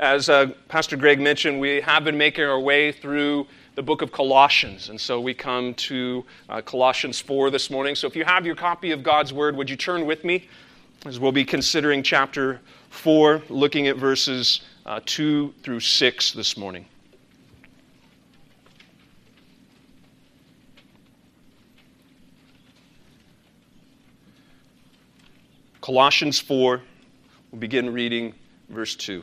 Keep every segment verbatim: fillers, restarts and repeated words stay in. As uh, Pastor Greg mentioned, we have been making our way through the book of Colossians, and so we come to uh, Colossians four this morning. So if you have your copy of God's Word, would you turn with me as we'll be considering chapter four, looking at verses uh, two through six this morning. Colossians four, we'll begin reading verse two.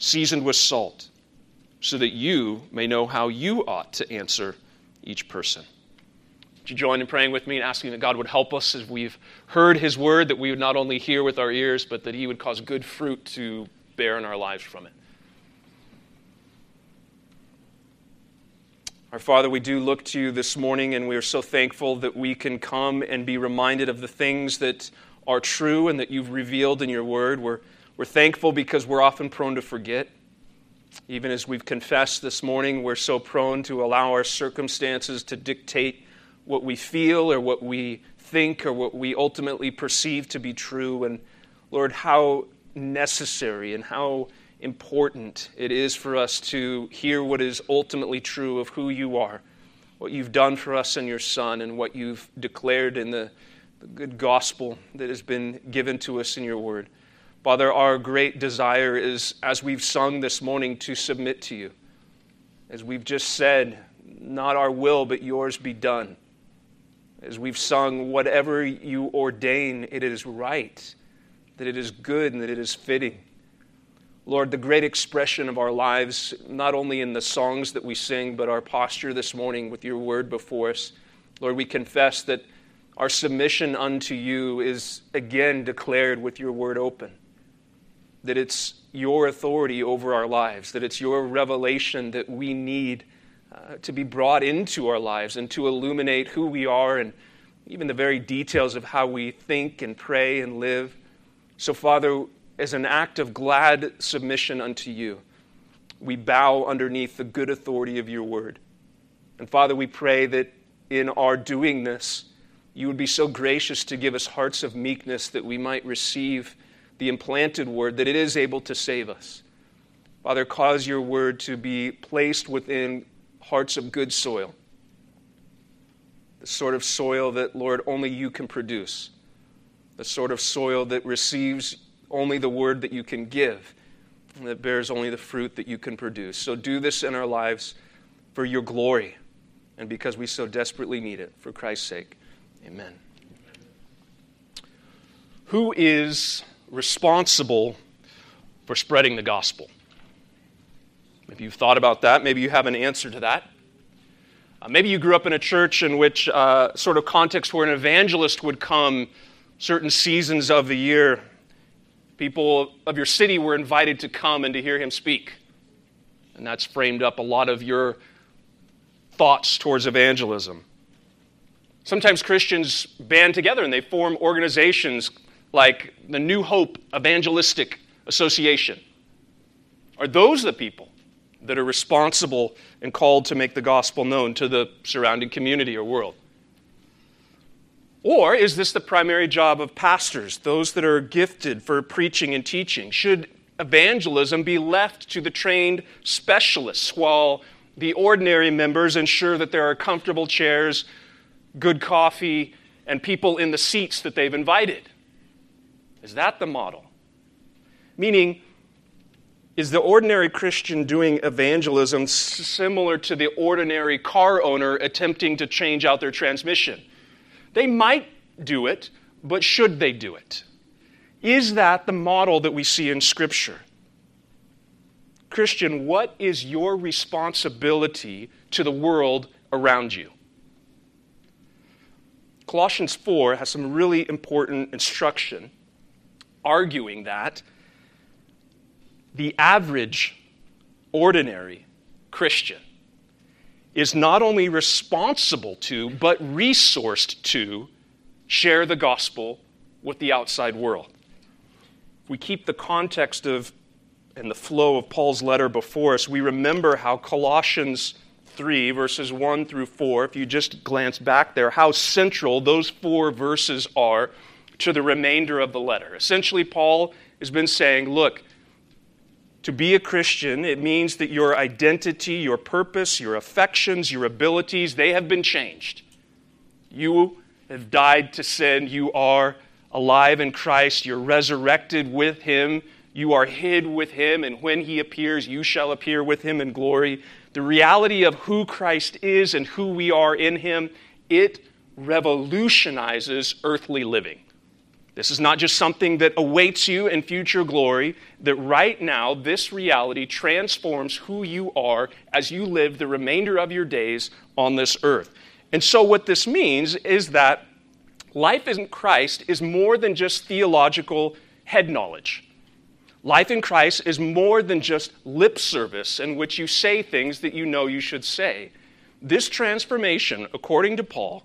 seasoned with salt, so that you may know how you ought to answer each person. Would you join in praying with me and asking that God would help us as we've heard His word, that we would not only hear with our ears, but that He would cause good fruit to bear in our lives from it. Our Father, we do look to You this morning, and we are so thankful that we can come and be reminded of the things that are true and that You've revealed in Your word. We're We're thankful because we're often prone to forget. Even as we've confessed this morning, we're so prone to allow our circumstances to dictate what we feel or what we think or what we ultimately perceive to be true. And Lord, how necessary and how important it is for us to hear what is ultimately true of who You are, what You've done for us in Your Son, and what You've declared in the, the good gospel that has been given to us in Your word. Father, our great desire is, as we've sung this morning, to submit to You. As we've just said, not our will, but Yours be done. As we've sung, whatever You ordain, it is right, that it is good, and that it is fitting. Lord, the great expression of our lives, not only in the songs that we sing, but our posture this morning with Your word before us. Lord, we confess that our submission unto You is again declared with Your word open. That it's Your authority over our lives, that it's Your revelation that we need uh, to be brought into our lives and to illuminate who we are and even the very details of how we think and pray and live. So, Father, as an act of glad submission unto You, we bow underneath the good authority of Your word. And, Father, we pray that in our doing this, You would be so gracious to give us hearts of meekness that we might receive the implanted word, that it is able to save us. Father, cause Your word to be placed within hearts of good soil, the sort of soil that, Lord, only You can produce, the sort of soil that receives only the word that You can give, and that bears only the fruit that You can produce. So do this in our lives for Your glory, and because we so desperately need it, for Christ's sake. Amen. Who is responsible for spreading the gospel? Maybe you've thought about that. Maybe you have an answer to that. Uh, maybe you grew up in a church in which uh, sort of context where an evangelist would come certain seasons of the year. People of your city were invited to come and to hear him speak. And that's framed up a lot of your thoughts towards evangelism. Sometimes Christians band together and they form organizations like the New Hope Evangelistic Association. Are those the people that are responsible and called to make the gospel known to the surrounding community or world? Or is this the primary job of pastors, those that are gifted for preaching and teaching? Should evangelism be left to the trained specialists while the ordinary members ensure that there are comfortable chairs, good coffee, and people in the seats that they've invited? Is that the model? Meaning, is the ordinary Christian doing evangelism similar to the ordinary car owner attempting to change out their transmission? They might do it, but should they do it? Is that the model that we see in Scripture? Christian, what is your responsibility to the world around you? Colossians four has some really important instruction arguing that the average, ordinary Christian is not only responsible to, but resourced to, share the gospel with the outside world. If we keep the context of and the flow of Paul's letter before us, we remember how Colossians three, verses one through four, if you just glance back there, how central those four verses are to the remainder of the letter. Essentially, Paul has been saying, look, to be a Christian, it means that your identity, your purpose, your affections, your abilities, they have been changed. You have died to sin. You are alive in Christ. You're resurrected with him. You are hid with him, and when he appears, you shall appear with him in glory. The reality of who Christ is and who we are in him, it revolutionizes earthly living. This is not just something that awaits you in future glory, that right now this reality transforms who you are as you live the remainder of your days on this earth. And so what this means is that life in Christ is more than just theological head knowledge. Life in Christ is more than just lip service in which you say things that you know you should say. This transformation, according to Paul,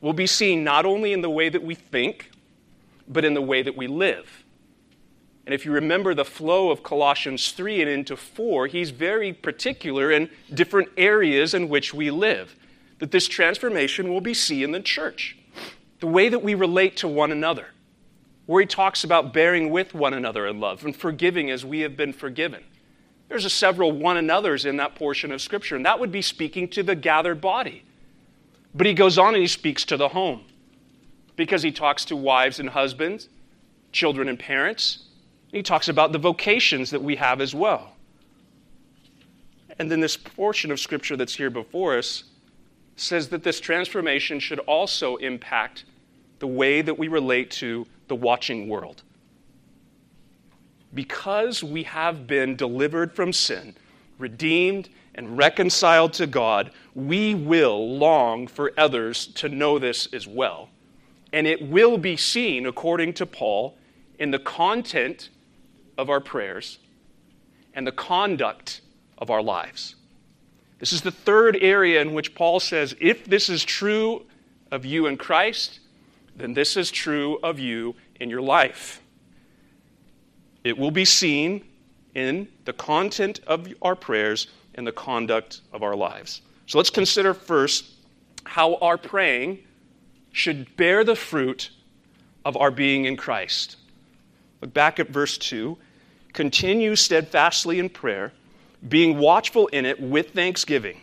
will be seen not only in the way that we think, but in the way that we live. And if you remember the flow of Colossians three and into four, he's very particular in different areas in which we live, that this transformation will be seen in the church, the way that we relate to one another, where he talks about bearing with one another in love and forgiving as we have been forgiven. There's a several one another's in that portion of Scripture, and that would be speaking to the gathered body. But he goes on and he speaks to the home, because he talks to wives and husbands, children and parents, and he talks about the vocations that we have as well. And then this portion of Scripture that's here before us says that this transformation should also impact the way that we relate to the watching world. Because we have been delivered from sin, redeemed, and reconciled to God, we will long for others to know this as well. And it will be seen, according to Paul, in the content of our prayers and the conduct of our lives. This is the third area in which Paul says, if this is true of you in Christ, then this is true of you in your life. It will be seen in the content of our prayers and the conduct of our lives. So let's consider first how our praying should bear the fruit of our being in Christ. Look back at verse two. Continue steadfastly in prayer, being watchful in it with thanksgiving.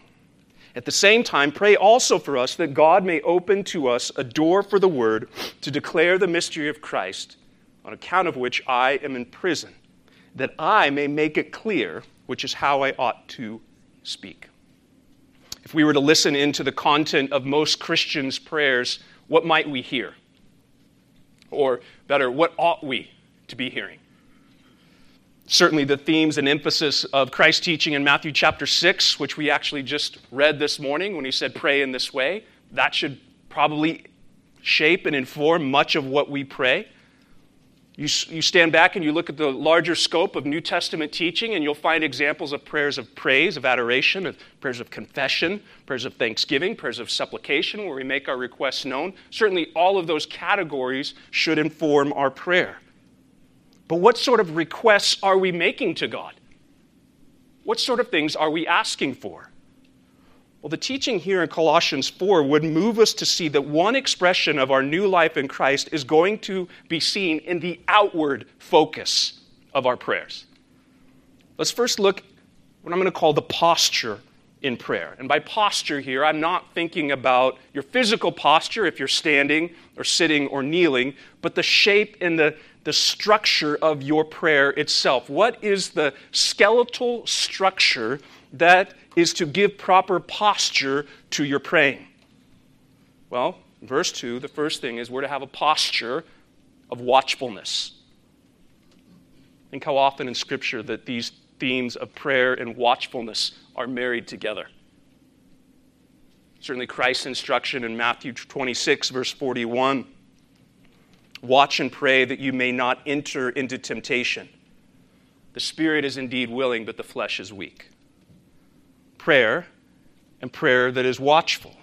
At the same time, pray also for us that God may open to us a door for the word to declare the mystery of Christ, on account of which I am in prison, that I may make it clear, which is how I ought to speak. If we were to listen into the content of most Christians' prayers, what might we hear? Or better, what ought we to be hearing? Certainly the themes and emphasis of Christ's teaching in Matthew chapter six, which we actually just read this morning when he said, pray in this way, that should probably shape and inform much of what we pray. You, you stand back and you look at the larger scope of New Testament teaching, and you'll find examples of prayers of praise, of adoration, of prayers of confession, prayers of thanksgiving, prayers of supplication, where we make our requests known. Certainly all of those categories should inform our prayer. But what sort of requests are we making to God? What sort of things are we asking for? Well, the teaching here in Colossians four would move us to see that one expression of our new life in Christ is going to be seen in the outward focus of our prayers. Let's first look at what I'm going to call the posture in prayer. And by posture here, I'm not thinking about your physical posture, if you're standing or sitting or kneeling, but the shape and the the structure of your prayer itself. What is the skeletal structure that is to give proper posture to your praying? Well, in verse two, the first thing is we're to have a posture of watchfulness. Think how often in Scripture that these themes of prayer and watchfulness are married together. Certainly Christ's instruction in Matthew twenty-six, verse forty-one, watch and pray that you may not enter into temptation. The spirit is indeed willing, but the flesh is weak. Prayer, and prayer that is watchful.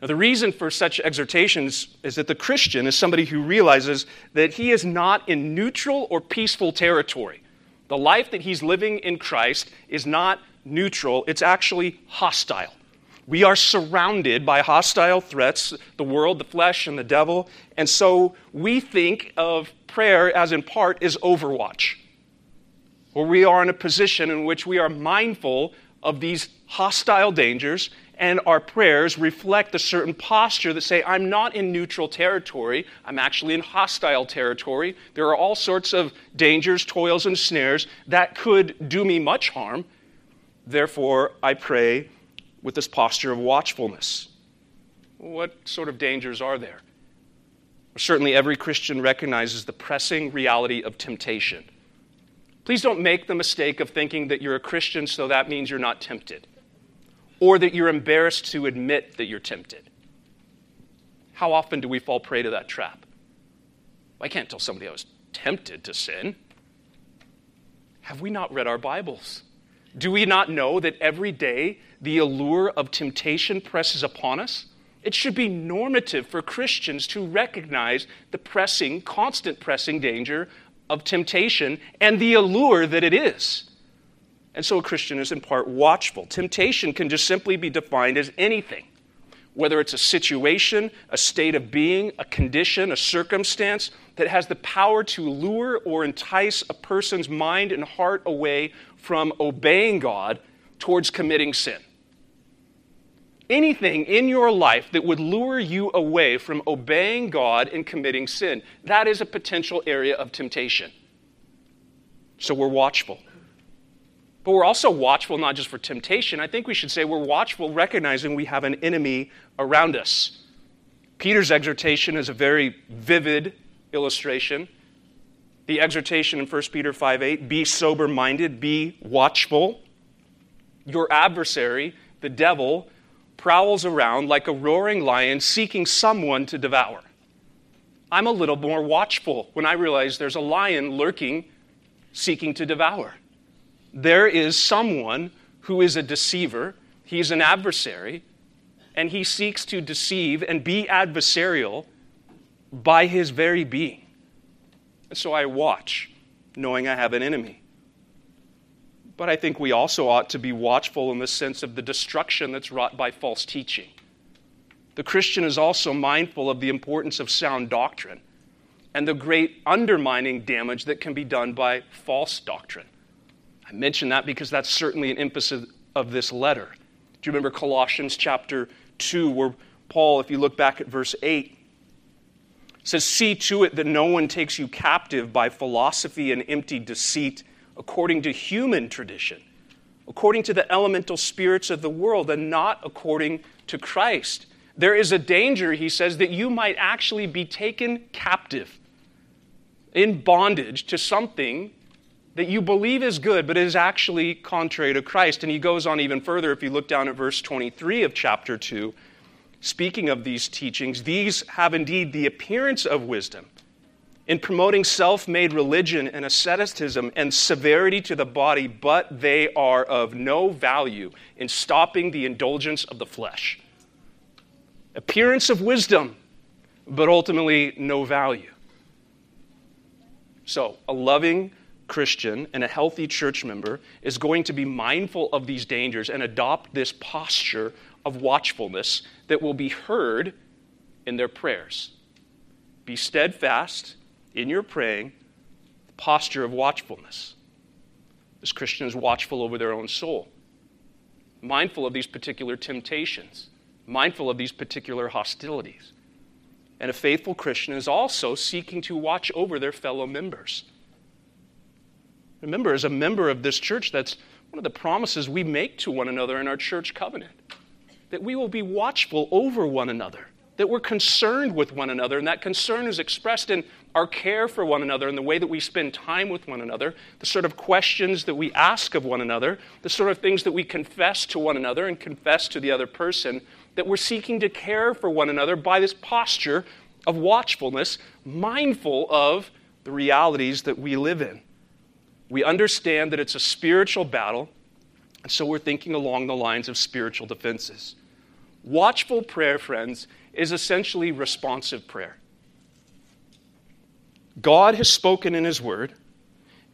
Now, the reason for such exhortations is that the Christian is somebody who realizes that he is not in neutral or peaceful territory. The life that he's living in Christ is not neutral, it's actually hostile. We are surrounded by hostile threats, the world, the flesh, and the devil, and so we think of prayer as in part is overwatch, where we are in a position in which we are mindful of these hostile dangers, and our prayers reflect a certain posture that say, I'm not in neutral territory, I'm actually in hostile territory. There are all sorts of dangers, toils, and snares that could do me much harm. Therefore, I pray with this posture of watchfulness. What sort of dangers are there? Well, certainly every Christian recognizes the pressing reality of temptation. Please don't make the mistake of thinking that you're a Christian, so that means you're not tempted, or that you're embarrassed to admit that you're tempted. How often do we fall prey to that trap? I can't tell somebody I was tempted to sin. Have we not read our Bibles? Do we not know that every day the allure of temptation presses upon us? It should be normative for Christians to recognize the pressing, constant pressing danger of temptation and the allure that it is. And so a Christian is in part watchful. Temptation can just simply be defined as anything, whether it's a situation, a state of being, a condition, a circumstance that has the power to lure or entice a person's mind and heart away from obeying God towards committing sin. Anything in your life that would lure you away from obeying God and committing sin, that is a potential area of temptation. So we're watchful. But we're also watchful not just for temptation. I think we should say we're watchful recognizing we have an enemy around us. Peter's exhortation is a very vivid illustration. The exhortation in First Peter five eight, be sober-minded, be watchful. Your adversary, the devil, prowls around like a roaring lion seeking someone to devour. I'm a little more watchful when I realize there's a lion lurking, seeking to devour. There is someone who is a deceiver, he's an adversary, and he seeks to deceive and be adversarial by his very being. And so I watch, knowing I have an enemy. But I think we also ought to be watchful in the sense of the destruction that's wrought by false teaching. The Christian is also mindful of the importance of sound doctrine and the great undermining damage that can be done by false doctrine. I mention that because that's certainly an emphasis of this letter. Do you remember Colossians chapter two, where Paul, if you look back at verse eight, says, see to it that no one takes you captive by philosophy and empty deceit, according to human tradition, according to the elemental spirits of the world, and not according to Christ. There is a danger, he says, that you might actually be taken captive, in bondage to something that you believe is good, but is actually contrary to Christ. And he goes on even further, if you look down at verse twenty-three of chapter two, speaking of these teachings, these have indeed the appearance of wisdom in promoting self-made religion and asceticism and severity to the body, but they are of no value in stopping the indulgence of the flesh. Appearance of wisdom, but ultimately no value. So, a loving Christian and a healthy church member is going to be mindful of these dangers and adopt this posture of watchfulness that will be heard in their prayers. Be steadfast in your praying, the posture of watchfulness. This Christian is watchful over their own soul, mindful of these particular temptations, mindful of these particular hostilities. And a faithful Christian is also seeking to watch over their fellow members. Remember, as a member of this church, that's one of the promises we make to one another in our church covenant, that we will be watchful over one another, that we're concerned with one another, and that concern is expressed in our care for one another and the way that we spend time with one another, the sort of questions that we ask of one another, the sort of things that we confess to one another and confess to the other person, that we're seeking to care for one another by this posture of watchfulness, mindful of the realities that we live in. We understand that it's a spiritual battle, and so we're thinking along the lines of spiritual defenses. Watchful prayer, friends, is essentially responsive prayer. God has spoken in His Word,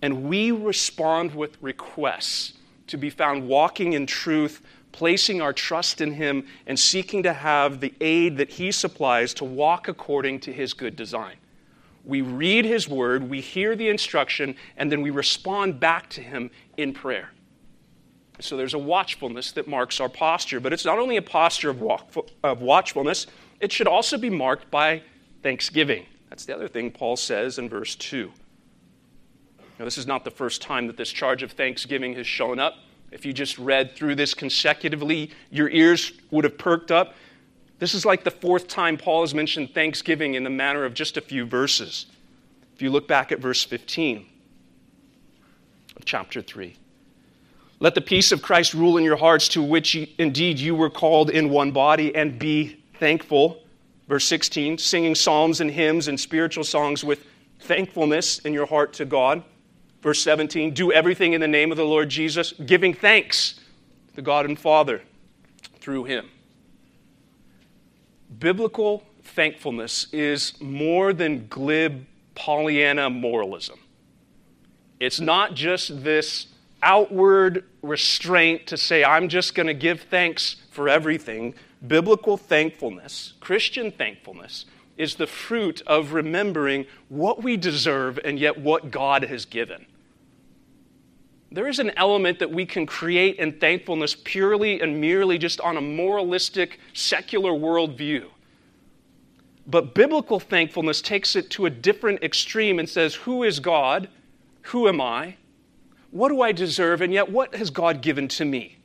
and we respond with requests to be found walking in truth, placing our trust in Him, and seeking to have the aid that He supplies to walk according to His good design. We read His Word, we hear the instruction, and then we respond back to Him in prayer. So there's a watchfulness that marks our posture, but it's not only a posture of, walk, of watchfulness, it should also be marked by thanksgiving. That's the other thing Paul says in verse two. Now, this is not the first time that this charge of thanksgiving has shown up. If you just read through this consecutively, your ears would have perked up. This is like the fourth time Paul has mentioned thanksgiving in the manner of just a few verses. If you look back at verse fifteen of chapter three. Let the peace of Christ rule in your hearts, to which indeed you were called in one body, and be thankful. Verse sixteen, singing psalms and hymns and spiritual songs with thankfulness in your heart to God. Verse seventeen, do everything in the name of the Lord Jesus, giving thanks to God and Father through Him. Biblical thankfulness is more than glib Pollyanna moralism. It's not just this outward restraint to say, I'm just going to give thanks for everything. Biblical thankfulness, Christian thankfulness, is the fruit of remembering what we deserve and yet what God has given. There is an element that we can create in thankfulness purely and merely just on a moralistic, secular worldview. But biblical thankfulness takes it to a different extreme and says, who is God? Who am I? What do I deserve? And yet, what has God given to me?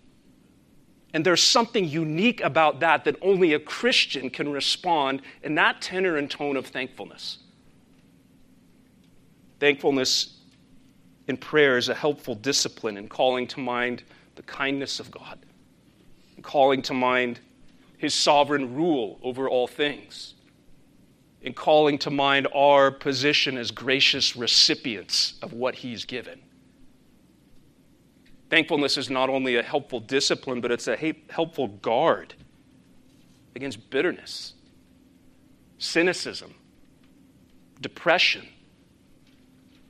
And there's something unique about that that only a Christian can respond in that tenor and tone of thankfulness. Thankfulness in prayer is a helpful discipline in calling to mind the kindness of God, in calling to mind His sovereign rule over all things, in calling to mind our position as gracious recipients of what He's given. Thankfulness is not only a helpful discipline, but it's a helpful guard against bitterness, cynicism, depression,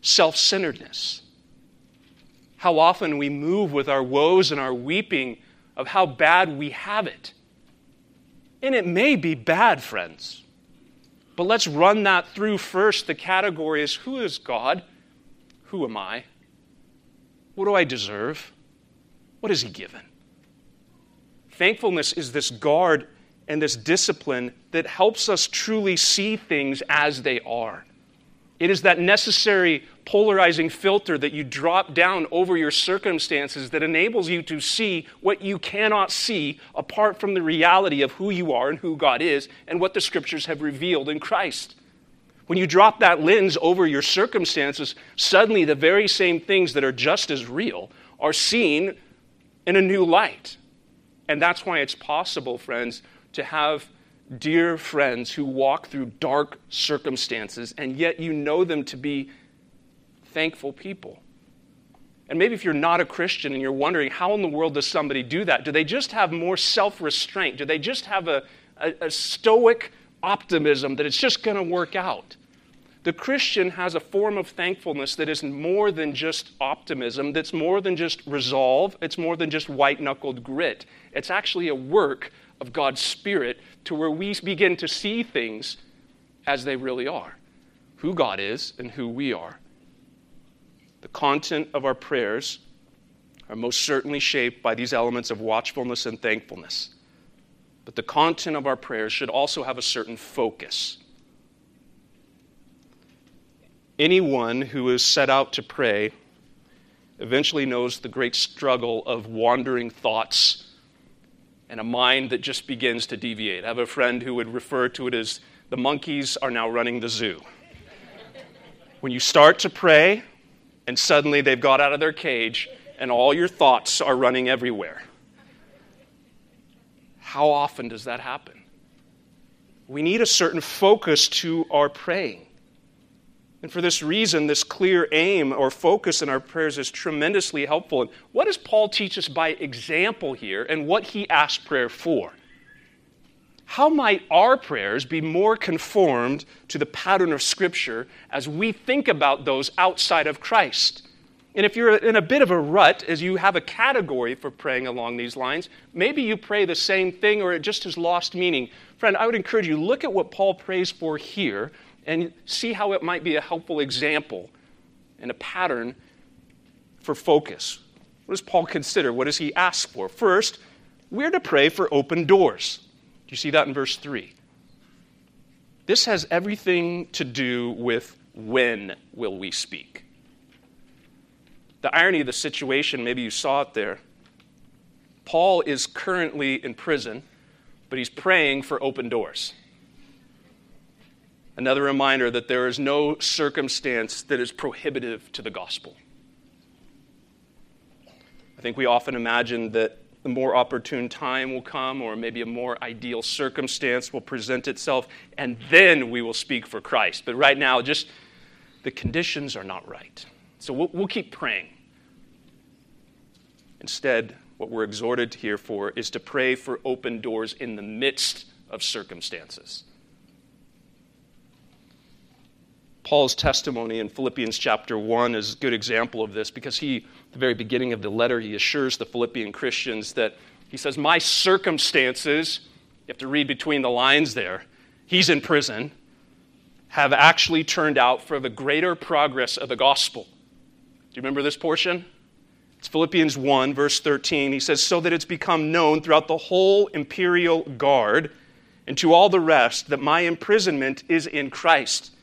self-centeredness. How often we move with our woes and our weeping of how bad we have it. And it may be bad, friends. But let's run that through first. The category is, who is God? Who am I? What do I deserve? What has He given? Thankfulness is this guard and this discipline that helps us truly see things as they are. It is that necessary polarizing filter that you drop down over your circumstances that enables you to see what you cannot see apart from the reality of who you are and who God is and what the Scriptures have revealed in Christ. When you drop that lens over your circumstances, suddenly the very same things that are just as real are seen in a new light. And that's why it's possible, friends, to have dear friends who walk through dark circumstances, and yet you know them to be thankful people. And maybe if you're not a Christian and you're wondering, how in the world does somebody do that? Do they just have more self-restraint? Do they just have a, a, a stoic optimism that it's just going to work out? The Christian has a form of thankfulness that is more than just optimism, that's more than just resolve, it's more than just white-knuckled grit. It's actually a work of God's Spirit to where we begin to see things as they really are, who God is and who we are. The content of our prayers are most certainly shaped by these elements of watchfulness and thankfulness. But the content of our prayers should also have a certain focus. Anyone who is set out to pray eventually knows the great struggle of wandering thoughts and a mind that just begins to deviate. I have a friend who would refer to it as, the monkeys are now running the zoo. When you start to pray, and suddenly they've got out of their cage, and all your thoughts are running everywhere. How often does that happen? We need a certain focus to our praying. And for this reason, this clear aim or focus in our prayers is tremendously helpful. And what does Paul teach us by example here and what he asked prayer for? How might our prayers be more conformed to the pattern of Scripture as we think about those outside of Christ? And if you're in a bit of a rut, as you have a category for praying along these lines, maybe you pray the same thing or it just has lost meaning. Friend, I would encourage you, look at what Paul prays for here and see how it might be a helpful example and a pattern for focus. What does Paul consider? What does he ask for? First, we're to pray for open doors. Do you see that in verse three? This has everything to do with when will we speak. The irony of the situation, maybe you saw it there. Paul is currently in prison, but he's praying for open doors. Another reminder that there is no circumstance that is prohibitive to the gospel. I think we often imagine that the more opportune time will come, or maybe a more ideal circumstance will present itself, and then we will speak for Christ. But right now, just the conditions are not right. So we'll, we'll keep praying. Instead, what we're exhorted here for is to pray for open doors in the midst of circumstances. Paul's testimony in Philippians chapter one is a good example of this because he, at the very beginning of the letter, he assures the Philippian Christians that he says, my circumstances, you have to read between the lines there, he's in prison, have actually turned out for the greater progress of the gospel. Do you remember this portion? It's Philippians one, verse thirteen. He says, so that it's become known throughout the whole imperial guard and to all the rest that my imprisonment is in Christ.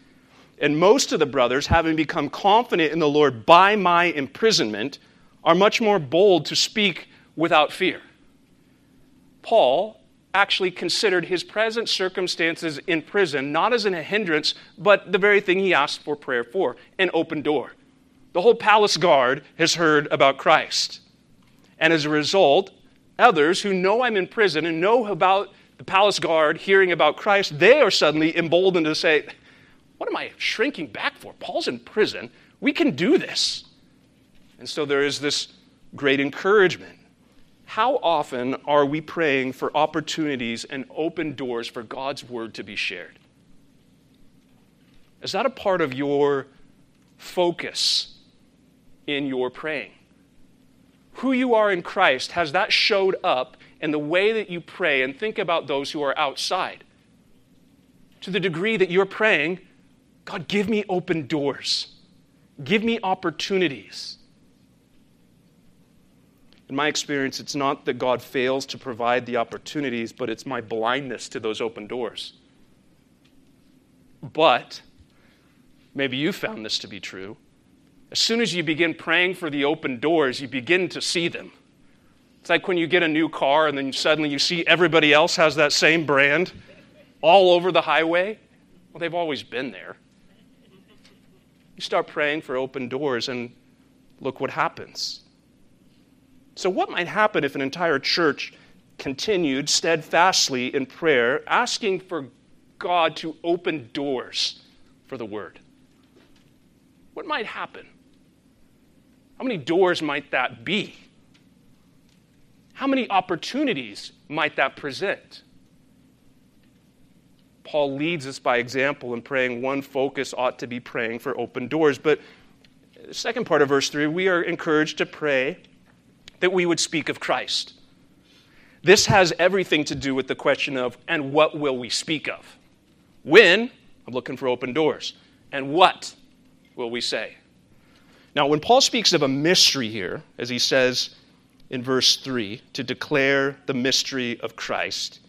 And most of the brothers, having become confident in the Lord by my imprisonment, are much more bold to speak without fear. Paul actually considered his present circumstances in prison not as an hindrance, but the very thing he asked for prayer for, an open door. The whole palace guard has heard about Christ. And as a result, others who know I'm in prison and know about the palace guard hearing about Christ, they are suddenly emboldened to say, what am I shrinking back for? Paul's in prison. We can do this. And so there is this great encouragement. How often are we praying for opportunities and open doors for God's word to be shared? Is that a part of your focus in your praying? Who you are in Christ, has that showed up in the way that you pray and think about those who are outside? To the degree that you're praying, God, give me open doors. Give me opportunities. In my experience, it's not that God fails to provide the opportunities, but it's my blindness to those open doors. But, maybe you found this to be true, as soon as you begin praying for the open doors, you begin to see them. It's like when you get a new car and then suddenly you see everybody else has that same brand all over the highway. Well, they've always been there. You start praying for open doors and look what happens. So what might happen if an entire church continued steadfastly in prayer, asking for God to open doors for the word? What might happen? How many doors might that be? How many opportunities might that present? Paul leads us by example in praying. One focus ought to be praying for open doors. But the second part of verse three, we are encouraged to pray that we would speak of Christ. This has everything to do with the question of, and what will we speak of? When? I'm looking for open doors. And what will we say? Now, when Paul speaks of a mystery here, as he says in verse three, to declare the mystery of Christ,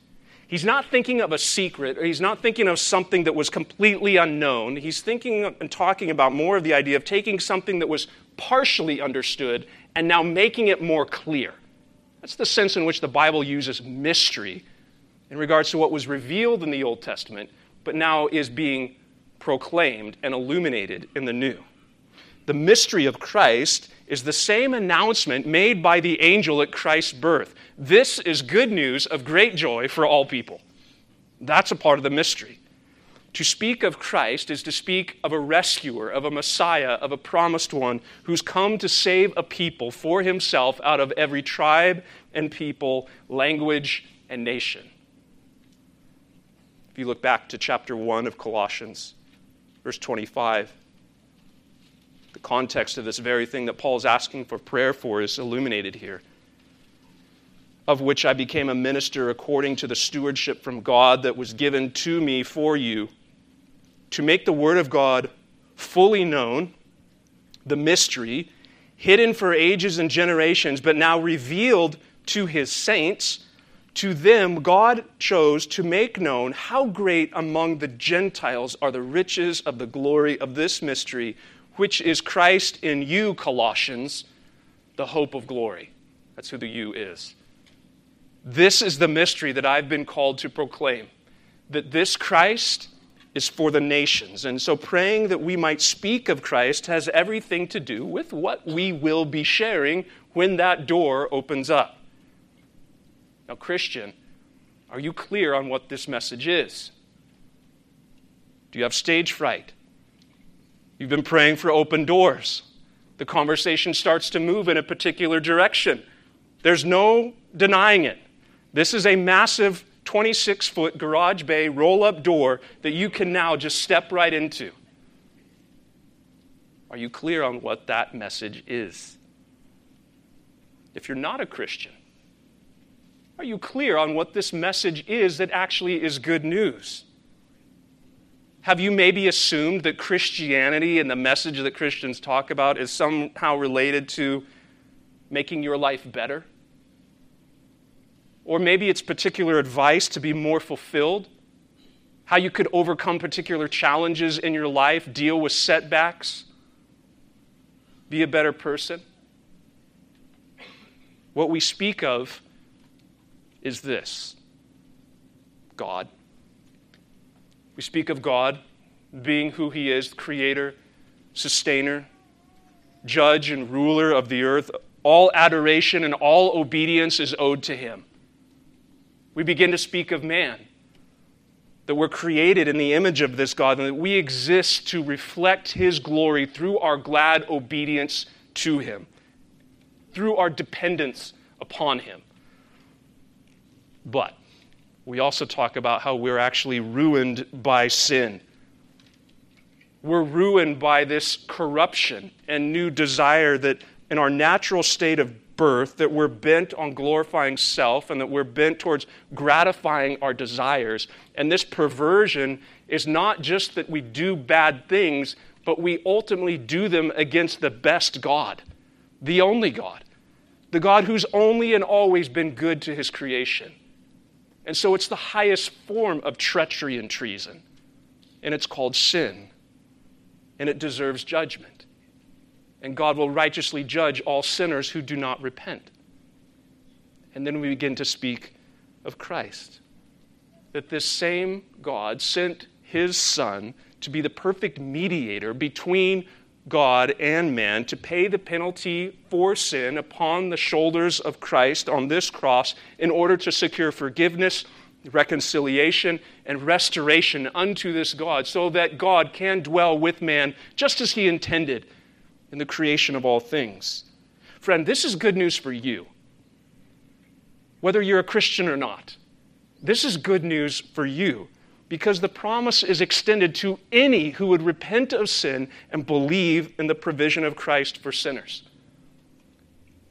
he's not thinking of a secret, or he's not thinking of something that was completely unknown. He's thinking and talking about more of the idea of taking something that was partially understood and now making it more clear. That's the sense in which the Bible uses mystery in regards to what was revealed in the Old Testament, but now is being proclaimed and illuminated in the New. The mystery of Christ is the same announcement made by the angel at Christ's birth. This is good news of great joy for all people. That's a part of the mystery. To speak of Christ is to speak of a rescuer, of a Messiah, of a promised one who's come to save a people for himself out of every tribe and people, language and nation. If you look back to chapter one of Colossians, verse twenty-five, the context of this very thing that Paul's asking for prayer for is illuminated here. Of which I became a minister according to the stewardship from God that was given to me for you, to make the word of God fully known, the mystery, hidden for ages and generations, but now revealed to his saints. To them God chose to make known how great among the Gentiles are the riches of the glory of this mystery, which is Christ in you, Colossians, the hope of glory. That's who the you is. This is the mystery that I've been called to proclaim, that this Christ is for the nations. And so praying that we might speak of Christ has everything to do with what we will be sharing when that door opens up. Now, Christian, are you clear on what this message is? Do you have stage fright? You've been praying for open doors. The conversation starts to move in a particular direction. There's no denying it. This is a massive twenty-six foot garage bay roll-up door that you can now just step right into. Are you clear on what that message is? If you're not a Christian, are you clear on what this message is that actually is good news? Have you maybe assumed that Christianity and the message that Christians talk about is somehow related to making your life better? Or maybe it's particular advice to be more fulfilled, how you could overcome particular challenges in your life, deal with setbacks, be a better person. What we speak of is this: God. We speak of God being who he is, creator, sustainer, judge and ruler of the earth. All adoration and all obedience is owed to him. We begin to speak of man, that we're created in the image of this God, and that we exist to reflect his glory through our glad obedience to him, through our dependence upon him. But we also talk about how we're actually ruined by sin. We're ruined by this corruption and new desire that in our natural state of birth, that we're bent on glorifying self and that we're bent towards gratifying our desires. And this perversion is not just that we do bad things, but we ultimately do them against the best God, the only God, the God who's only and always been good to his creation. And so it's the highest form of treachery and treason, and it's called sin, and it deserves judgment. And God will righteously judge all sinners who do not repent. And then we begin to speak of Christ. That this same God sent his Son to be the perfect mediator between God and man, to pay the penalty for sin upon the shoulders of Christ on this cross in order to secure forgiveness, reconciliation, and restoration unto this God, so that God can dwell with man just as he intended in the creation of all things. Friend, this is good news for you, whether you're a Christian or not. This is good news for you, because the promise is extended to any who would repent of sin and believe in the provision of Christ for sinners.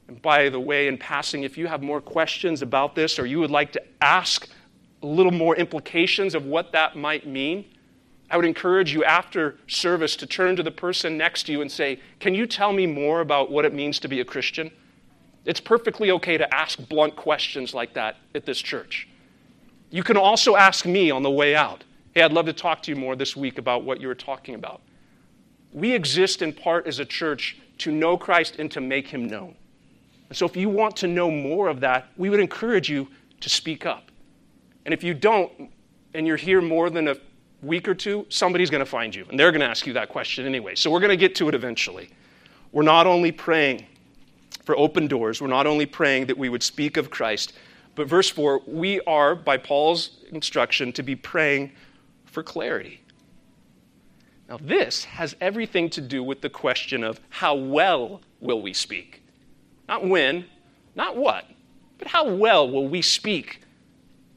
And by the way, in passing, if you have more questions about this, or you would like to ask a little more implications of what that might mean, I would encourage you after service to turn to the person next to you and say, can you tell me more about what it means to be a Christian? It's perfectly okay to ask blunt questions like that at this church. You can also ask me on the way out. Hey, I'd love to talk to you more this week about what you were talking about. We exist in part as a church to know Christ and to make him known. And so if you want to know more of that, we would encourage you to speak up. And if you don't, and you're here more than a week or two, somebody's going to find you, and they're going to ask you that question anyway. So we're going to get to it eventually. We're not only praying for open doors, we're not only praying that we would speak of Christ, but verse four, we are, by Paul's instruction, to be praying for clarity. Now, this has everything to do with the question of how well will we speak? Not when, not what, but how well will we speak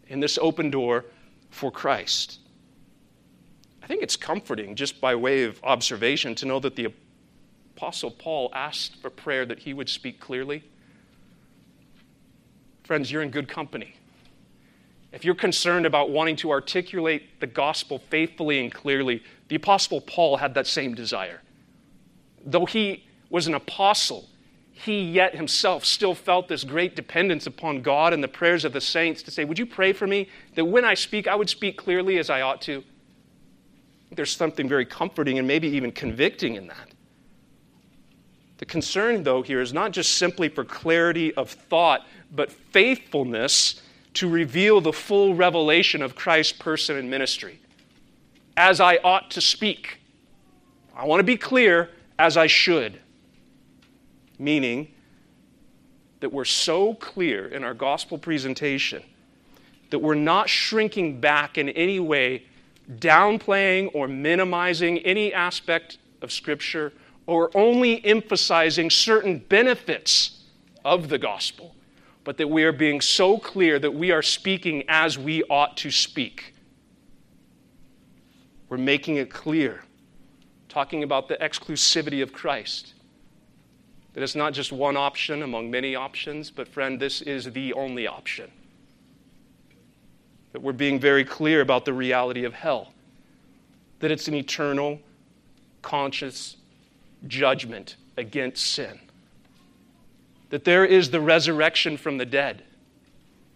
in this open door for Christ? I think it's comforting, just by way of observation, to know that the Apostle Paul asked for prayer that he would speak clearly. Friends, you're in good company. If you're concerned about wanting to articulate the gospel faithfully and clearly, the Apostle Paul had that same desire. Though he was an apostle, he yet himself still felt this great dependence upon God and the prayers of the saints to say, would you pray for me that when I speak, I would speak clearly as I ought to? There's something very comforting and maybe even convicting in that. The concern, though, here is not just simply for clarity of thought, but faithfulness to reveal the full revelation of Christ's person and ministry. As I ought to speak. I want to be clear, as I should. Meaning that we're so clear in our gospel presentation that we're not shrinking back in any way, downplaying or minimizing any aspect of Scripture, or only emphasizing certain benefits of the gospel, but that we are being so clear that we are speaking as we ought to speak. We're making it clear, talking about the exclusivity of Christ, that it's not just one option among many options, but friend, this is the only option. That we're being very clear about the reality of hell, that it's an eternal, conscious judgment against sin. That there is the resurrection from the dead.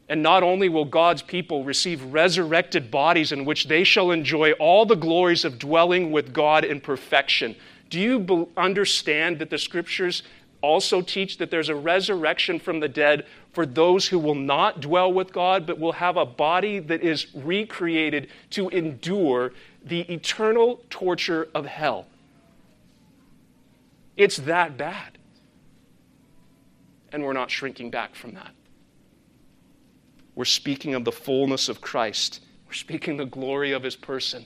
And not only will God's people receive resurrected bodies in which they shall enjoy all the glories of dwelling with God in perfection. Do you understand that the Scriptures also teach that there's a resurrection from the dead for those who will not dwell with God, but will have a body that is recreated to endure the eternal torture of hell? It's that bad. And we're not shrinking back from that. We're speaking of the fullness of Christ. We're speaking the glory of His person,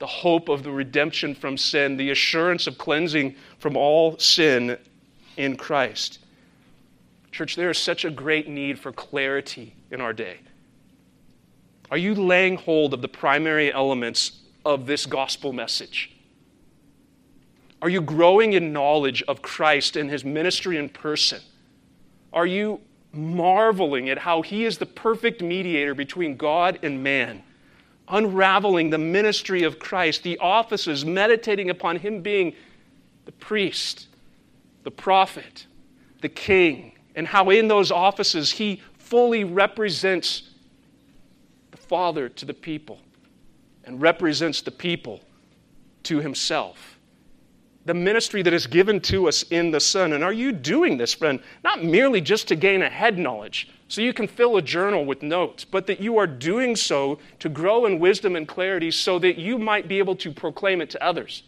the hope of the redemption from sin, the assurance of cleansing from all sin in Christ. Church, there is such a great need for clarity in our day. Are you laying hold of the primary elements of this gospel message? Are you growing in knowledge of Christ and His ministry in person? Are you marveling at how He is the perfect mediator between God and man, unraveling the ministry of Christ, the offices, meditating upon Him being the priest, the prophet, the king, and how in those offices He fully represents the Father to the people and represents the people to Himself? The ministry that is given to us in the Son. And are you doing this, friend, not merely just to gain a head knowledge, so you can fill a journal with notes, but that you are doing so to grow in wisdom and clarity so that you might be able to proclaim it to others?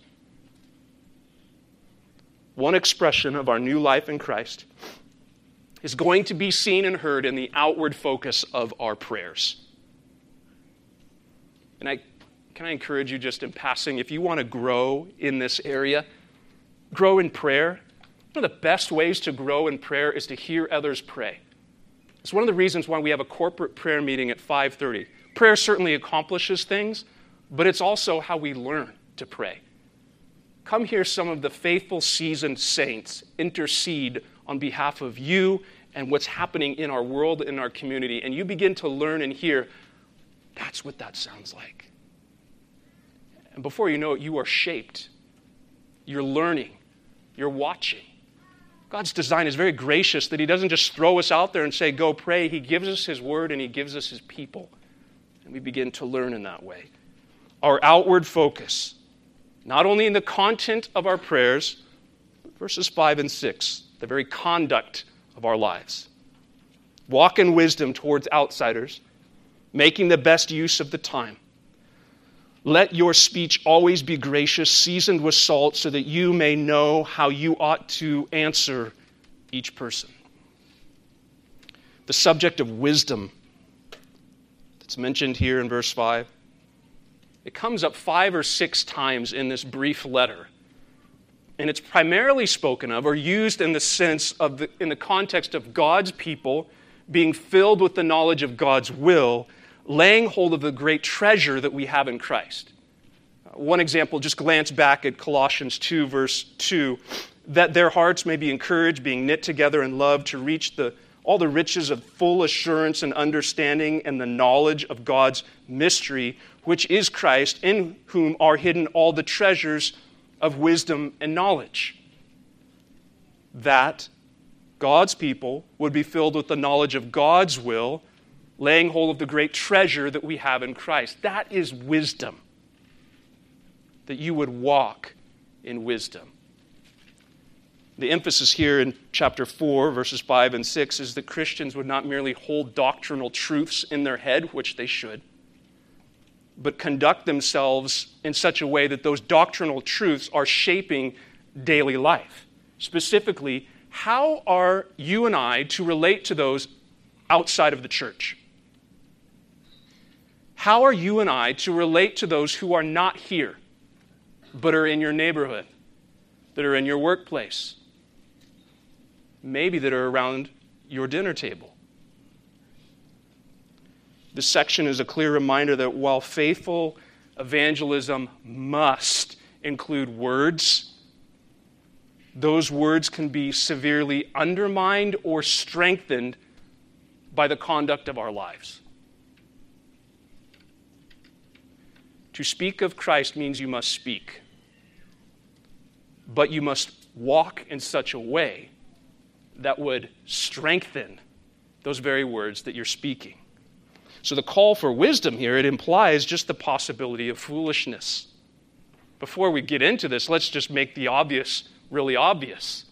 One expression of our new life in Christ is going to be seen and heard in the outward focus of our prayers. And I can I encourage you just in passing, if you want to grow in this area, grow in prayer. One of the best ways to grow in prayer is to hear others pray. It's one of the reasons why we have a corporate prayer meeting at five thirty. Prayer certainly accomplishes things, but it's also how we learn to pray. Come hear some of the faithful, seasoned saints intercede on behalf of you and what's happening in our world, in our community, and you begin to learn and hear, that's what that sounds like. And before you know it, you are shaped. You're learning. You're watching. God's design is very gracious that He doesn't just throw us out there and say, go pray. He gives us His word and He gives us His people. And we begin to learn in that way. Our outward focus, not only in the content of our prayers, verses five and six, the very conduct of our lives. Walk in wisdom towards outsiders, making the best use of the time. Let your speech always be gracious, seasoned with salt, so that you may know how you ought to answer each person. The subject of wisdom that's mentioned here in verse five It comes up five or six times in this brief letter. And it's primarily spoken of or used in the sense of the, in the context of God's people being filled with the knowledge of God's will, laying hold of the great treasure that we have in Christ. One example, just glance back at Colossians two, verse two, that their hearts may be encouraged, being knit together in love, to reach the all the riches of full assurance and understanding and the knowledge of God's mystery, which is Christ, in whom are hidden all the treasures of wisdom and knowledge. That God's people would be filled with the knowledge of God's will, laying hold of the great treasure that we have in Christ. That is wisdom. That you would walk in wisdom. The emphasis here in chapter four, verses five and six, is that Christians would not merely hold doctrinal truths in their head, which they should, but conduct themselves in such a way that those doctrinal truths are shaping daily life. Specifically, how are you and I to relate to those outside of the church? How are you and I to relate to those who are not here, but are in your neighborhood, that are in your workplace, maybe that are around your dinner table? This section is a clear reminder that while faithful evangelism must include words, those words can be severely undermined or strengthened by the conduct of our lives. To speak of Christ means you must speak, but you must walk in such a way that would strengthen those very words that you're speaking. So the call for wisdom here, it implies just the possibility of foolishness. Before we get into this, let's just make the obvious really obvious.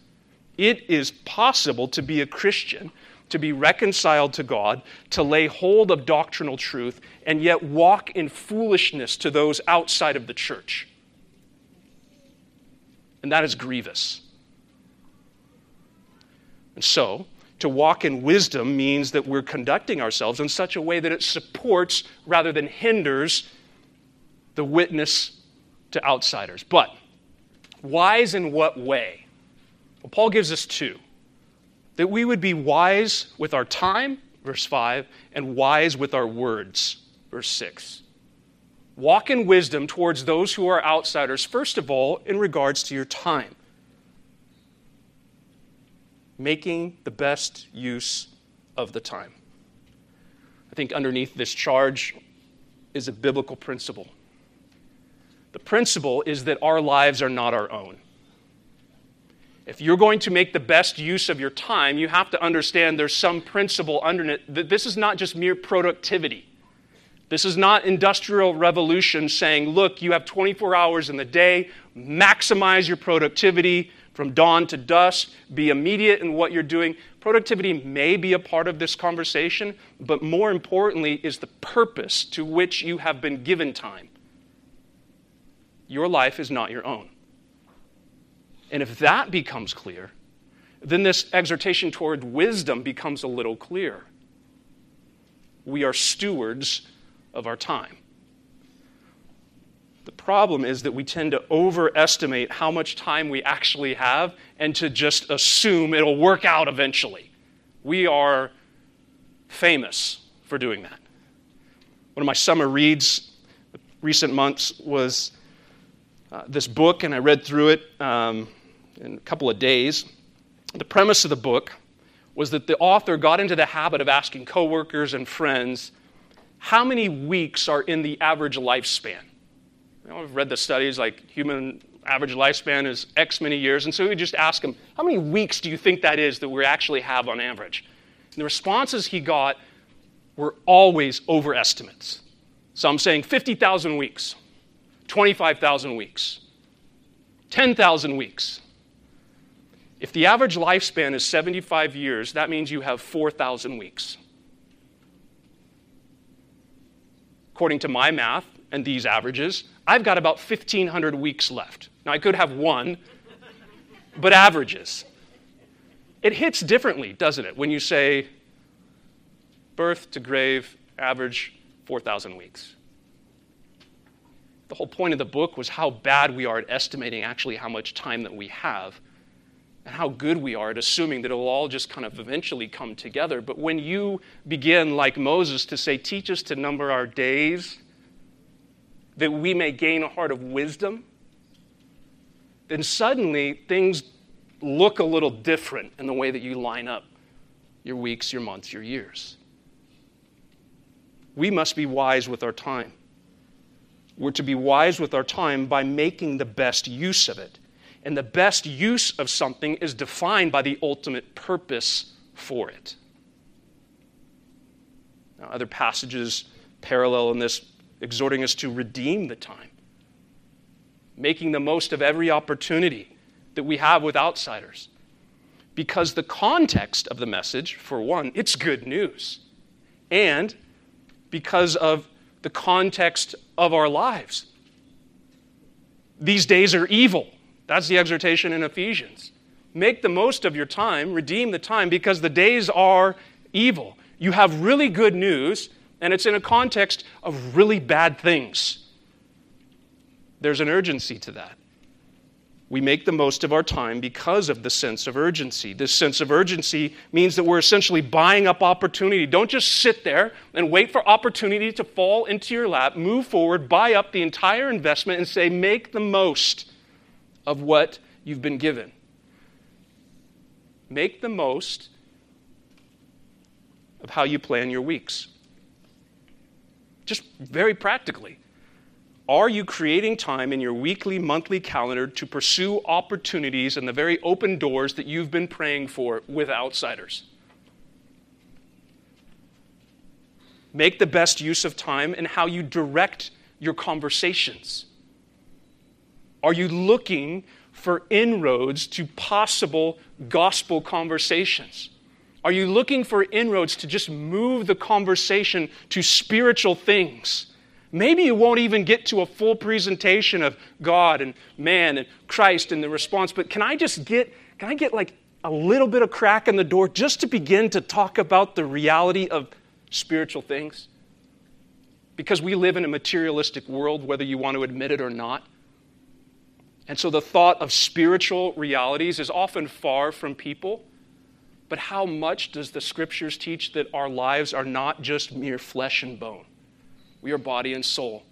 It is possible to be a Christian, to be reconciled to God, to lay hold of doctrinal truth, and yet walk in foolishness to those outside of the church. And that is grievous. And so, to walk in wisdom means that we're conducting ourselves in such a way that it supports rather than hinders the witness to outsiders. But wise in what way? Well, Paul gives us two. That we would be wise with our time, verse five, and wise with our words, verse six. Walk in wisdom towards those who are outsiders, first of all, in regards to your time. Making the best use of the time. I think underneath this charge is a biblical principle. The principle is that our lives are not our own. If you're going to make the best use of your time, you have to understand there's some principle underneath. This is not just mere productivity. This is not industrial revolution saying, look, you have twenty-four hours in the day, maximize your productivity from dawn to dusk, be immediate in what you're doing. Productivity may be a part of this conversation, but more importantly is the purpose to which you have been given time. Your life is not your own. And if that becomes clear, then this exhortation toward wisdom becomes a little clearer. We are stewards of our time. The problem is that we tend to overestimate how much time we actually have and to just assume it'll work out eventually. We are famous for doing that. One of my summer reads recent months was uh, this book, and I read through it um, in a couple of days. The premise of the book was that the author got into the habit of asking coworkers and friends, how many weeks are in the average lifespan? You know, I've read the studies, like human average lifespan is X many years, and so we just ask him, how many weeks do you think that is that we actually have on average? And the responses he got were always overestimates. So I'm saying fifty thousand weeks, twenty-five thousand weeks, ten thousand weeks. If the average lifespan is seventy-five years, that means you have four thousand weeks. According to my math and these averages, I've got about fifteen hundred weeks left. Now, I could have one, but averages. It hits differently, doesn't it, when you say birth to grave, average four thousand weeks. The whole point of the book was how bad we are at estimating actually how much time that we have, and how good we are at assuming that it'll all just kind of eventually come together. But when you begin, like Moses, to say, teach us to number our days, that we may gain a heart of wisdom, then suddenly things look a little different in the way that you line up your weeks, your months, your years. We must be wise with our time. We're to be wise with our time by making the best use of it. And the best use of something is defined by the ultimate purpose for it. Now, other passages parallel in this, exhorting us to redeem the time, making the most of every opportunity that we have with outsiders. Because the context of the message, for one, it's good news. And because of the context of our lives. These days are evil. That's the exhortation in Ephesians. Make the most of your time, redeem the time, because the days are evil. You have really good news, and it's in a context of really bad things. There's an urgency to that. We make the most of our time because of the sense of urgency. This sense of urgency means that we're essentially buying up opportunity. Don't just sit there and wait for opportunity to fall into your lap. Move forward, buy up the entire investment, and say, make the most of what you've been given. Make the most of how you plan your weeks. Just very practically. Are you creating time in your weekly, monthly calendar to pursue opportunities and the very open doors that you've been praying for with outsiders? Make the best use of time in how you direct your conversations. Are you looking for inroads to possible gospel conversations? Are you looking for inroads to just move the conversation to spiritual things? Maybe you won't even get to a full presentation of God and man and Christ and the response, but can I just get, can I get like a little bit of crack in the door just to begin to talk about the reality of spiritual things? Because we live in a materialistic world, whether you want to admit it or not. And so the thought of spiritual realities is often far from people. But how much does the Scriptures teach that our lives are not just mere flesh and bone? We are body and soul.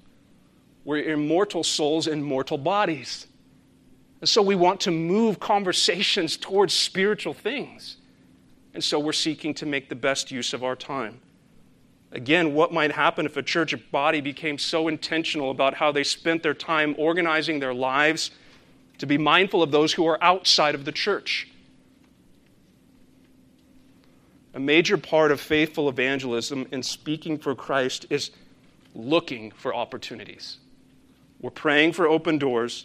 We're immortal souls in mortal bodies. And so we want to move conversations towards spiritual things. And so we're seeking to make the best use of our time. Again, what might happen if a church body became so intentional about how they spent their time organizing their lives to be mindful of those who are outside of the church? A major part of faithful evangelism and speaking for Christ is looking for opportunities. We're praying for open doors,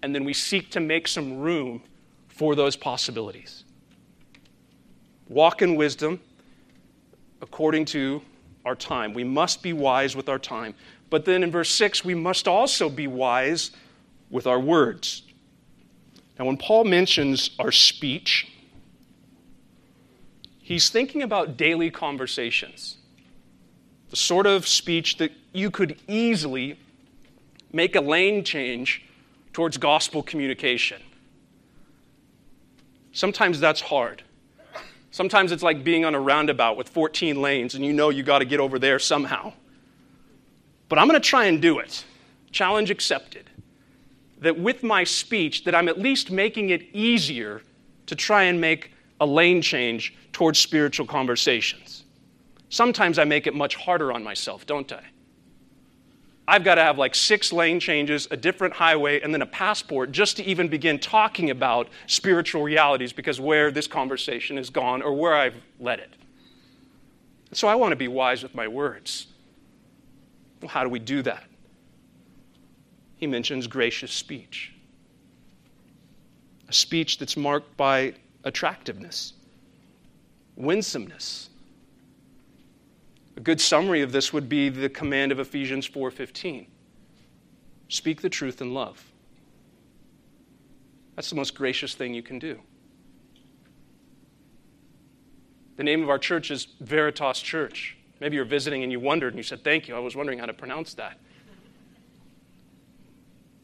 and then we seek to make some room for those possibilities. Walk in wisdom according to our time. We must be wise with our time. But then in verse six, we must also be wise with our words. Now, when Paul mentions our speech, he's thinking about daily conversations, the sort of speech that you could easily make a lane change towards gospel communication. Sometimes that's hard. Sometimes it's like being on a roundabout with fourteen lanes and you know you got to get over there somehow. But I'm going to try and do it. Challenge accepted. That with my speech, that I'm at least making it easier to try and make a lane change towards spiritual conversations. Sometimes I make it much harder on myself, don't I? I've got to have like six lane changes, a different highway, and then a passport just to even begin talking about spiritual realities because where this conversation has gone or where I've led it. So I want to be wise with my words. Well, how do we do that? He mentions gracious speech. A speech that's marked by attractiveness, winsomeness. A good summary of this would be the command of Ephesians four fifteen. Speak the truth in love. That's the most gracious thing you can do. The name of our church is Veritas Church. Maybe you're visiting and you wondered and you said, thank you, I was wondering how to pronounce that.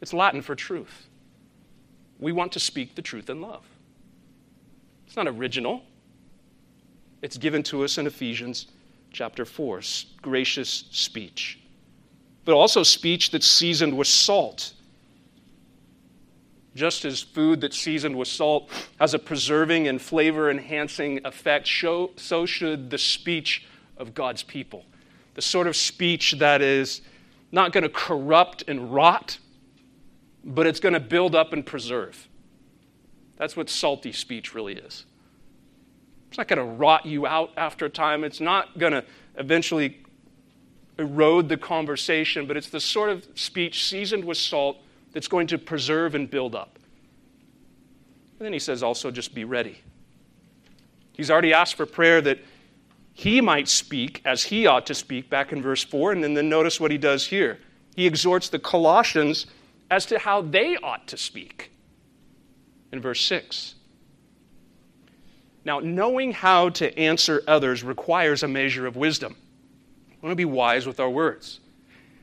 It's Latin for truth. We want to speak the truth in love. It's not original. It's given to us in Ephesians chapter four, gracious speech, but also speech that's seasoned with salt. Just as food that's seasoned with salt has a preserving and flavor-enhancing effect, so should the speech of God's people. The sort of speech that is not going to corrupt and rot, but it's going to build up and preserve. That's what salty speech really is. It's not going to rot you out after a time. It's not going to eventually erode the conversation, but it's the sort of speech seasoned with salt that's going to preserve and build up. And then he says also just be ready. He's already asked for prayer that he might speak as he ought to speak back in verse four, and then, then notice what he does here. He exhorts the Colossians as to how they ought to speak in verse six. Now, knowing how to answer others requires a measure of wisdom. We want to be wise with our words.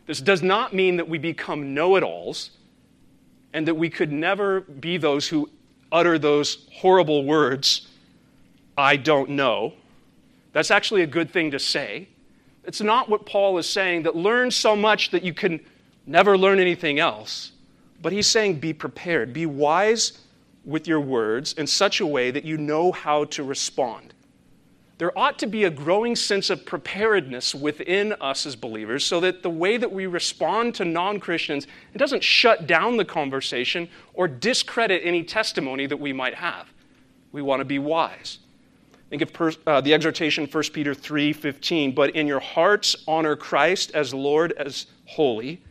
This does not mean that we become know-it-alls, and that we could never be those who utter those horrible words, I don't know. That's actually a good thing to say. It's not what Paul is saying, that learn so much that you can never learn anything else. But he's saying be prepared. Be wise with your words in such a way that you know how to respond. There ought to be a growing sense of preparedness within us as believers so that the way that we respond to non-Christians, it doesn't shut down the conversation or discredit any testimony that we might have. We want to be wise. Think of pers- uh, the exhortation, First Peter three fifteen, but in your hearts honor Christ as Lord, as holy,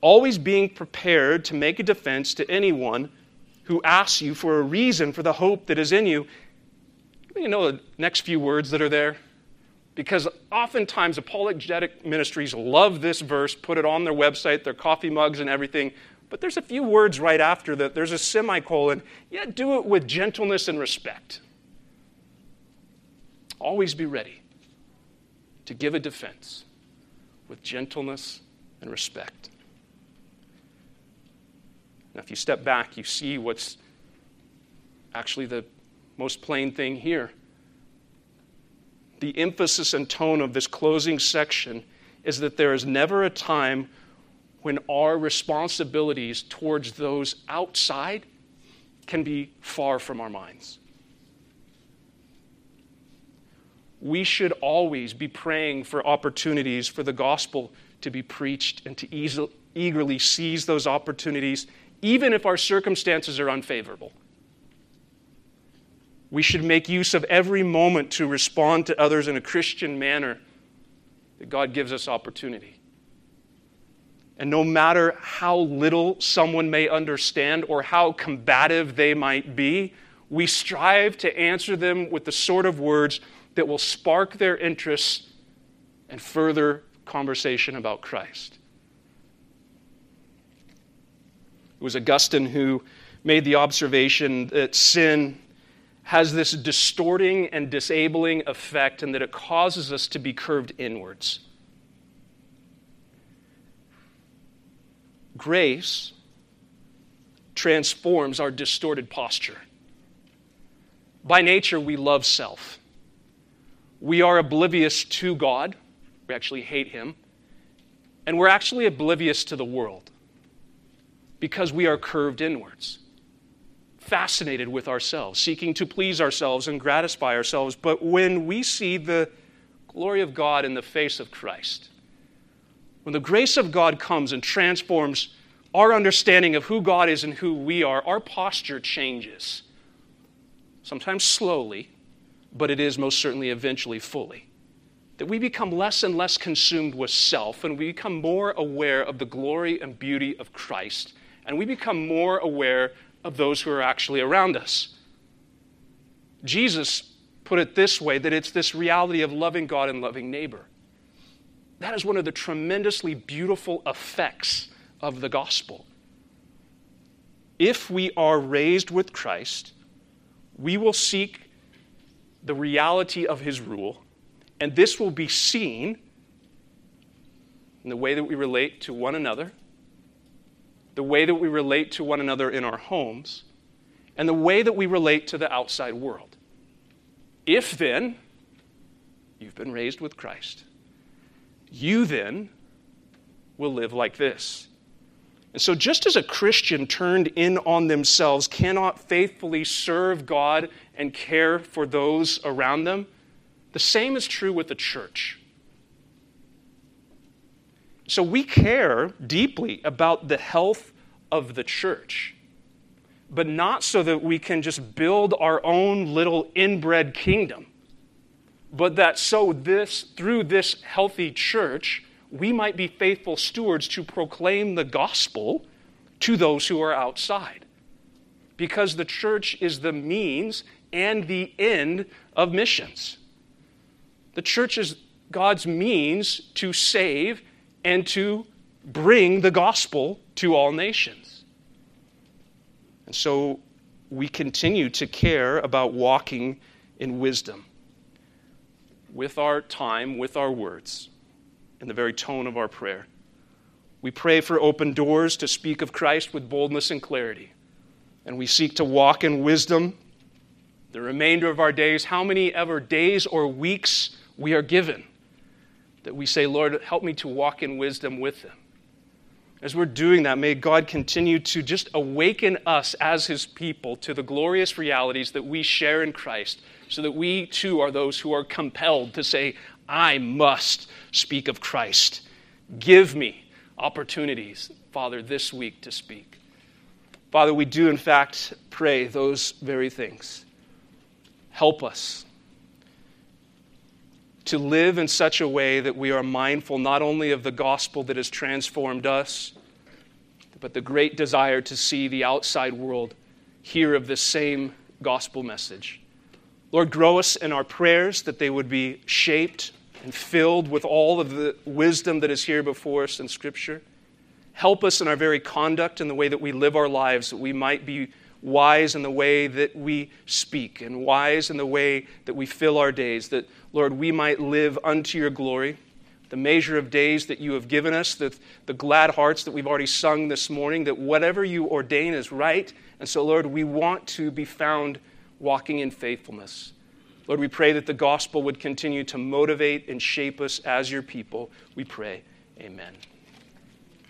always being prepared to make a defense to anyone who asks you for a reason for the hope that is in you. You know the next few words that are there? Because oftentimes apologetic ministries love this verse, put it on their website, their coffee mugs and everything, but there's a few words right after that. There's a semicolon. Yeah, do it with gentleness and respect. Always be ready to give a defense with gentleness and respect. Now, if you step back, you see what's actually the most plain thing here. The emphasis and tone of this closing section is that there is never a time when our responsibilities towards those outside can be far from our minds. We should always be praying for opportunities for the gospel to be preached and to easily, eagerly seize those opportunities, even if our circumstances are unfavorable. We should make use of every moment to respond to others in a Christian manner that God gives us opportunity. And no matter how little someone may understand or how combative they might be, we strive to answer them with the sort of words that will spark their interests and further conversation about Christ. It was Augustine who made the observation that sin has this distorting and disabling effect, and that it causes us to be curved inwards. Grace transforms our distorted posture. By nature, we love self. We are oblivious to God. We actually hate Him. And we're actually oblivious to the world because we are curved inwards, fascinated with ourselves, seeking to please ourselves and gratify ourselves. But when we see the glory of God in the face of Christ, when the grace of God comes and transforms our understanding of who God is and who we are, our posture changes. Sometimes slowly, but it is most certainly eventually fully. That we become less and less consumed with self, and we become more aware of the glory and beauty of Christ, and we become more aware of those who are actually around us. Jesus put it this way, that it's this reality of loving God and loving neighbor. That is one of the tremendously beautiful effects of the gospel. If we are raised with Christ, we will seek the reality of His rule, and this will be seen in the way that we relate to one another, the way that we relate to one another in our homes, and the way that we relate to the outside world. If then you've been raised with Christ, you then will live like this. And so just as a Christian turned in on themselves cannot faithfully serve God and care for those around them, the same is true with the church. So we care deeply about the health of the church, but not so that we can just build our own little inbred kingdom, but that so this through this healthy church, we might be faithful stewards to proclaim the gospel to those who are outside. Because the church is the means and the end of missions. The church is God's means to save and to bring the gospel to all nations. And so we continue to care about walking in wisdom with our time, with our words, and the very tone of our prayer. We pray for open doors to speak of Christ with boldness and clarity. And we seek to walk in wisdom the remainder of our days, how many ever days or weeks we are given, that we say, Lord, help me to walk in wisdom with them. As we're doing that, may God continue to just awaken us as his people to the glorious realities that we share in Christ, so that we too are those who are compelled to say, I must speak of Christ. Give me opportunities, Father, this week to speak. Father, we do in fact pray those very things. Help us to live in such a way that we are mindful not only of the gospel that has transformed us, but the great desire to see the outside world hear of this same gospel message. Lord, grow us in our prayers that they would be shaped and filled with all of the wisdom that is here before us in Scripture. Help us in our very conduct and the way that we live our lives, that we might be wise in the way that we speak and wise in the way that we fill our days, that, Lord, we might live unto your glory, the measure of days that you have given us, the, the glad hearts that we've already sung this morning, that whatever you ordain is right. And so, Lord, we want to be found walking in faithfulness. Lord, we pray that the gospel would continue to motivate and shape us as your people. We pray, amen.